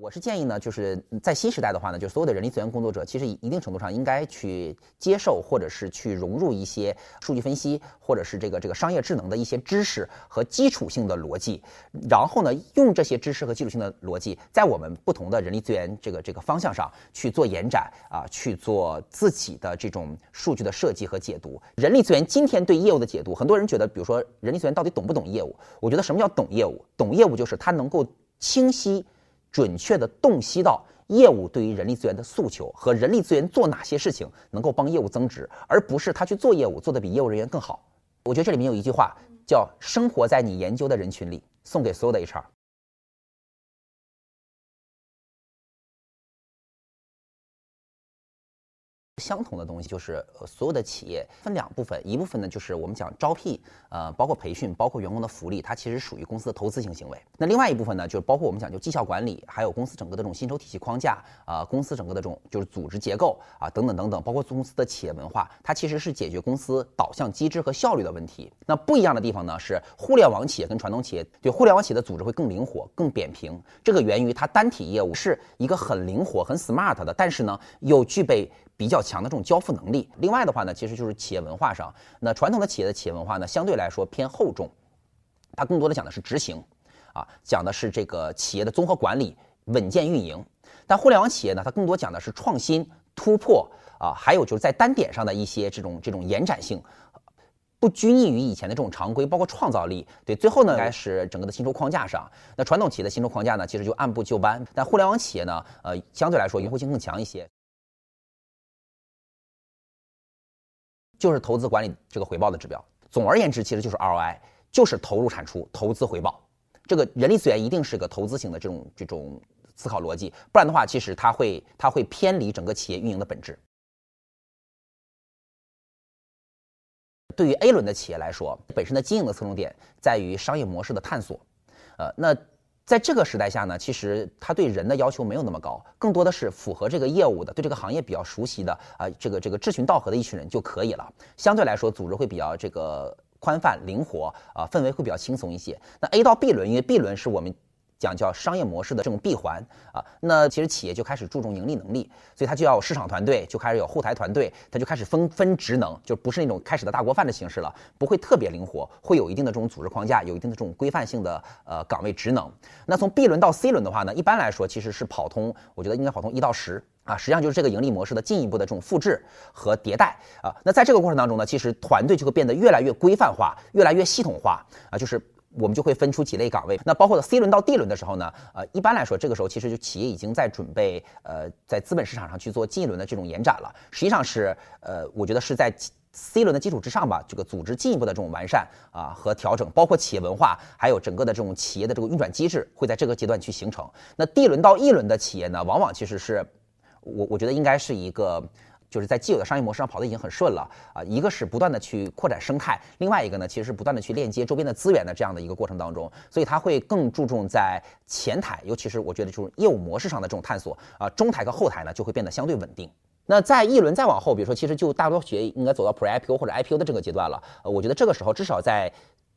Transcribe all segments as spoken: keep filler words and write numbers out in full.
我是建议呢，就是在新时代的话呢，就所有的人力资源工作者，其实一定程度上应该去接受或者是去融入一些数据分析或者是这个这个商业智能的一些知识和基础性的逻辑，然后呢，用这些知识和基础性的逻辑，在我们不同的人力资源这个这个方向上去做延展啊，去做自己的这种数据的设计和解读。人力资源今天对业务的解读，很多人觉得，比如说人力资源到底懂不懂业务？我觉得什么叫懂业务？懂业务就是它能够清晰、准确地洞悉到业务对于人力资源的诉求和人力资源做哪些事情能够帮业务增值，而不是他去做业务做得比业务人员更好。我觉得这里面有一句话叫“生活在你研究的人群里”，送给所有的 H R。相同的东西就是、呃、所有的企业分两部分，一部分呢就是我们讲招聘，呃，包括培训，包括员工的福利，它其实属于公司的投资性行为。那另外一部分呢，就是包括我们讲就绩效管理，还有公司整个的这种薪酬体系框架，啊、呃，公司整个的这种就是组织结构啊，等等等等，包括公司的企业文化，它其实是解决公司导向机制和效率的问题。那不一样的地方呢，是互联网企业跟传统企业，对互联网企业的组织会更灵活、更扁平，这个源于它单体业务是一个很灵活、很 smart 的，但是呢又具备比较强的这种交付能力。另外的话呢，其实就是企业文化上，那传统的企业的企业文化呢，相对来说偏厚重，它更多的讲的是执行，啊，讲的是这个企业的综合管理、稳健运营。但互联网企业呢，它更多讲的是创新、突破啊，还有就是在单点上的一些这种这种延展性。不拘泥于以前的这种常规，包括创造力。对，最后呢，应该是整个的薪酬框架上。那传统企业的薪酬框架呢，其实就按部就班。但互联网企业呢，呃，相对来说灵活性更强一些。就是投资管理这个回报的指标。总而言之，其实就是 R O I， 就是投入产出、投资回报。这个人力资源一定是个投资型的这种这种思考逻辑，不然的话，其实它会它会偏离整个企业运营的本质。对于 A 轮的企业来说，本身的经营的侧重点在于商业模式的探索，呃，那在这个时代下呢，其实它对人的要求没有那么高，更多的是符合这个业务的、对这个行业比较熟悉的啊、呃，这个这个志群道合的一群人就可以了。相对来说，组织会比较这个宽泛、灵活啊、呃，氛围会比较轻松一些。那 A 到 B 轮，因为 B 轮是我们讲叫商业模式的这种闭环啊，那其实企业就开始注重盈利能力，所以它就要有市场团队，就开始有后台团队，它就开始分分职能，就不是那种开始的大锅饭的形式了，不会特别灵活，会有一定的这种组织框架，有一定的这种规范性的呃岗位职能。那从 B 轮到 C 轮的话呢，一般来说其实是跑通，我觉得应该跑通一到十。啊，实际上就是这个盈利模式的进一步的这种复制和迭代啊。那在这个过程当中呢，其实团队就会变得越来越规范化，越来越系统化啊，就是我们就会分出几类岗位。那包括 C 轮到 D 轮的时候呢，呃，一般来说这个时候其实就企业已经在准备呃在资本市场上去做近一轮的这种延展了。实际上是呃，我觉得是在 C 轮的基础之上吧，这个组织进一步的这种完善啊和调整，包括企业文化，还有整个的这种企业的这个运转机制会在这个阶段去形成。那 D 轮到 E 轮的企业呢，往往其实是我我觉得应该是一个，就是在既有的商业模式上跑得已经很顺了啊，一个是不断的去扩展生态，另外一个呢，其实是不断的去链接周边的资源的这样的一个过程当中，所以它会更注重在前台，尤其是我觉得就是业务模式上的这种探索啊，中台和后台呢就会变得相对稳定。那在一轮再往后，比如说其实就大多企业应该走到 Pre-I P O 或者 I P O 的这个阶段了，呃，我觉得这个时候至少在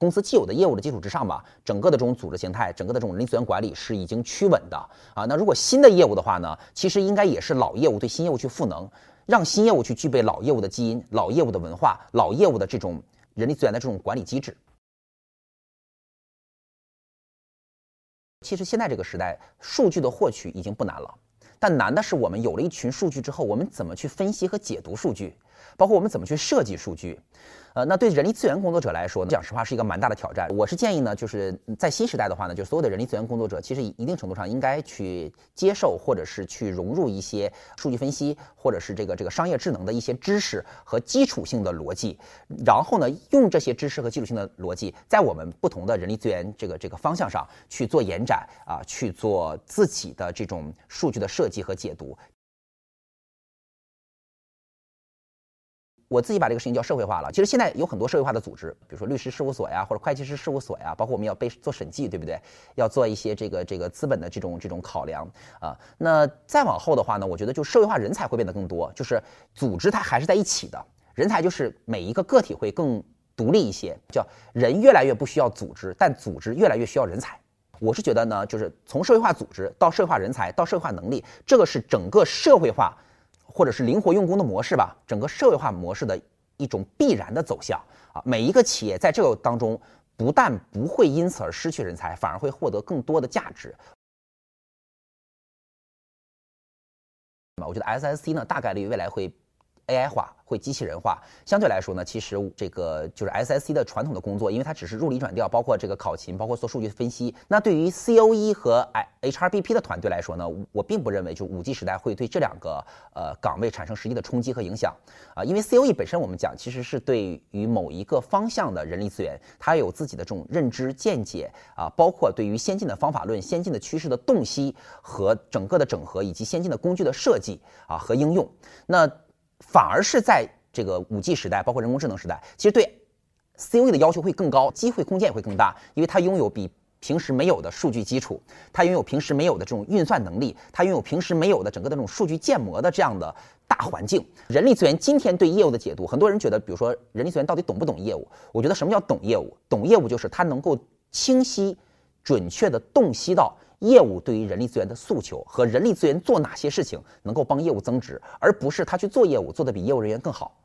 公司既有的业务的基础之上吧，整个的这种组织形态，整个的这种人力资源管理是已经趋稳的啊。那如果新的业务的话呢，其实应该也是老业务对新业务去赋能，让新业务去具备老业务的基因、老业务的文化、老业务的这种人力资源的这种管理机制。其实现在这个时代，数据的获取已经不难了。但难的是，我们有了一群数据之后，我们怎么去分析和解读数据，包括我们怎么去设计数据，呃，那对人力资源工作者来说呢，讲实话是一个蛮大的挑战。我是建议呢，就是在新时代的话呢，就所有的人力资源工作者，其实一定程度上应该去接受或者是去融入一些数据分析或者是这个这个商业智能的一些知识和基础性的逻辑，然后呢，用这些知识和基础性的逻辑，在我们不同的人力资源这个这个方向上去做延展啊，去做自己的这种数据的设计。设计和解读，我自己把这个事情叫社会化了。其实现在有很多社会化的组织，比如说律师事务所呀，或者会计师事务所呀，包括我们要被做审计，对不对？要做一些这个这个资本的这种这种考量啊、呃。那再往后的话呢，我觉得就社会化人才会变得更多，就是组织它还是在一起的，人才就是每一个个体会更独立一些，叫人越来越不需要组织，但组织越来越需要人才。我是觉得呢，就是从社会化组织到社会化人才到社会化能力，这个是整个社会化或者是灵活用工的模式吧，整个社会化模式的一种必然的走向啊。每一个企业在这个当中，不但不会因此而失去人才，反而会获得更多的价值。我觉得 S S C 呢，大概率未来会 A I 化，会机器人化。相对来说呢，其实这个就是 S S C 的传统的工作，因为它只是入理转调，包括这个考勤，包括做数据分析。那对于 C O E 和 H R B P 的团队来说呢，我并不认为就 五G 时代会对这两个呃岗位产生实际的冲击和影响啊、呃，因为 C O E 本身我们讲其实是对于某一个方向的人力资源，它有自己的这种认知见解啊、呃，包括对于先进的方法论、先进的趋势的洞悉和整个的整合，以及先进的工具的设计啊、呃、和应用。那反而是在这个 五G 时代，包括人工智能时代，其实对 C O E 的要求会更高，机会空间也会更大，因为它拥有比平时没有的数据基础，它拥有平时没有的这种运算能力，它拥有平时没有的整个的这种数据建模的这样的大环境。人力资源今天对业务的解读，很多人觉得，比如说人力资源到底懂不懂业务？我觉得什么叫懂业务？懂业务就是它能够清晰、准确地洞悉到业务对于人力资源的诉求和人力资源做哪些事情能够帮业务增值，而不是他去做业务做得比业务人员更好。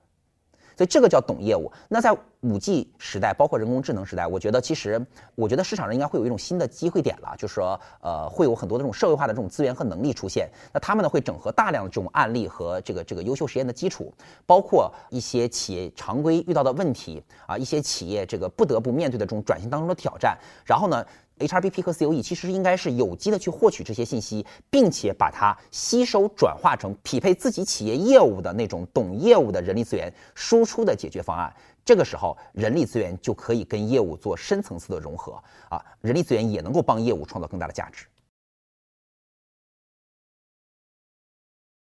所以这个叫懂业务。那在 五G 时代，包括人工智能时代，我觉得其实我觉得市场上应该会有一种新的机会点了，就是说呃会有很多的这种社会化的这种资源和能力出现。那他们呢会整合大量的这种案例和这个这个优秀实验的基础，包括一些企业常规遇到的问题啊，一些企业这个不得不面对的这种转型当中的挑战。然后呢 H R B P 和 C O E 其实应该是有机的去获取这些信息，并且把它吸收转化成匹配自己企业业务的那种懂业务的人力资源输出的解决方案。这个时候人力资源就可以跟业务做深层次的融合啊，人力资源也能够帮业务创造更大的价值。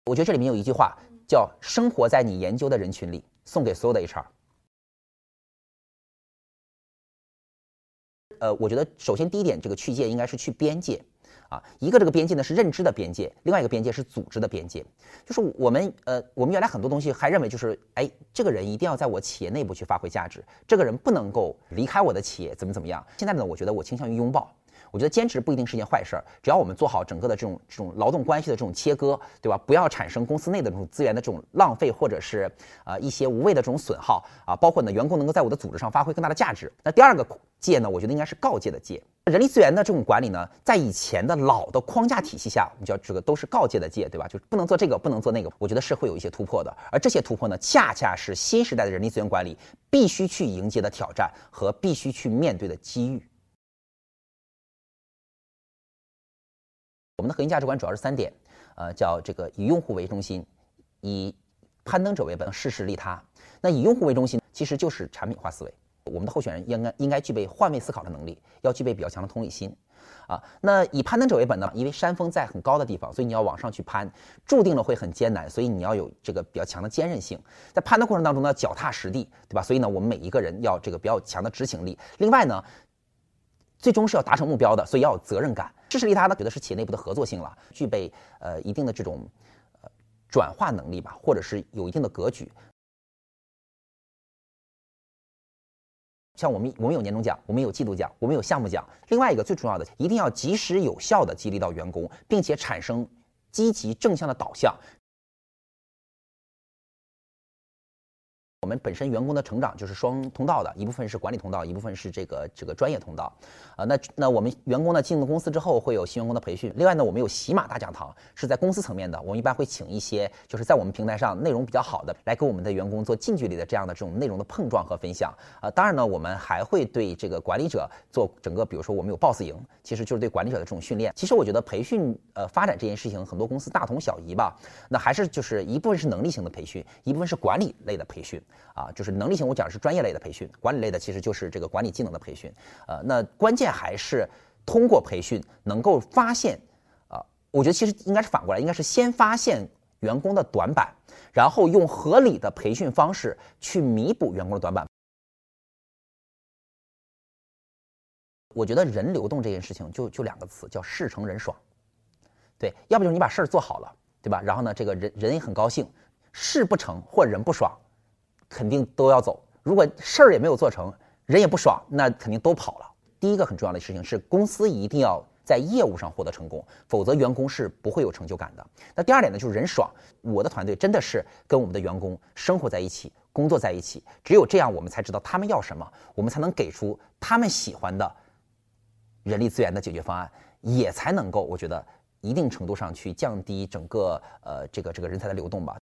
我觉得这里面有一句话叫生活在你研究的人群里，送给所有的 H R。呃，我觉得首先第一点，这个去界应该是去边界，啊，一个这个边界呢是认知的边界，另外一个边界是组织的边界。就是我们呃，我们原来很多东西还认为就是，哎，这个人一定要在我企业内部去发挥价值，这个人不能够离开我的企业，怎么怎么样。现在呢，我觉得我倾向于拥抱。我觉得坚持不一定是一件坏事儿，只要我们做好整个的这种这种劳动关系的这种切割，对吧？不要产生公司内的这种资源的这种浪费，或者是呃一些无谓的这种损耗啊。包括呢，员工能够在我的组织上发挥更大的价值。那第二个界呢，我觉得应该是告诫的界。人力资源的这种管理呢，在以前的老的框架体系下，我们叫这个都是告诫的界，对吧？就是不能做这个，不能做那个。我觉得是会有一些突破的，而这些突破呢，恰恰是新时代的人力资源管理必须去迎接的挑战和必须去面对的机遇。我们的核心价值观主要是三点，呃，叫这个以用户为中心，以攀登者为本，事事利他。那以用户为中心，其实就是产品化思维。我们的候选人应该应该具备换位思考的能力，要具备比较强的同理心，啊，那以攀登者为本呢？因为山峰在很高的地方，所以你要往上去攀，注定了会很艰难，所以你要有这个比较强的坚韧性。在攀的过程当中呢，脚踏实地，对吧？所以呢，我们每一个人要这个比较强的执行力。另外呢，最终是要达成目标的，所以要有责任感。事事利他呢，觉得是企业内部的合作性了，具备呃一定的这种呃转化能力吧，或者是有一定的格局。像我们，我们有年终奖，我们有季度奖，我们有项目奖。另外一个最重要的，一定要及时有效的激励到员工，并且产生积极正向的导向。我们本身员工的成长就是双通道的，一部分是管理通道，一部分是这个这个专业通道，啊、呃，那那我们员工呢进入公司之后会有新员工的培训，另外呢我们有喜马大讲堂，是在公司层面的，我们一般会请一些就是在我们平台上内容比较好的来给我们的员工做近距离的这样的这种内容的碰撞和分享，啊、呃，当然呢我们还会对这个管理者做整个，比如说我们有 boss 营，其实就是对管理者的这种训练。其实我觉得培训呃发展这件事情，很多公司大同小异吧，那还是就是一部分是能力型的培训，一部分是管理类的培训。啊，就是能力型我讲的是专业类的培训，管理类的其实就是这个管理技能的培训。呃，那关键还是通过培训能够发现，啊、呃，我觉得其实应该是反过来，应该是先发现员工的短板，然后用合理的培训方式去弥补员工的短板。我觉得人流动这件事情就就两个词，叫事成人爽。对，要不就是你把事儿做好了，对吧？然后呢，这个人人也很高兴，事不成或人不爽，肯定都要走。如果事儿也没有做成，人也不爽，那肯定都跑了。第一个很重要的事情是，公司一定要在业务上获得成功，否则员工是不会有成就感的。那第二点呢，就是人爽。我的团队真的是跟我们的员工生活在一起，工作在一起，只有这样，我们才知道他们要什么，我们才能给出他们喜欢的人力资源的解决方案，也才能够，我觉得一定程度上去降低整个呃这个这个人才的流动吧。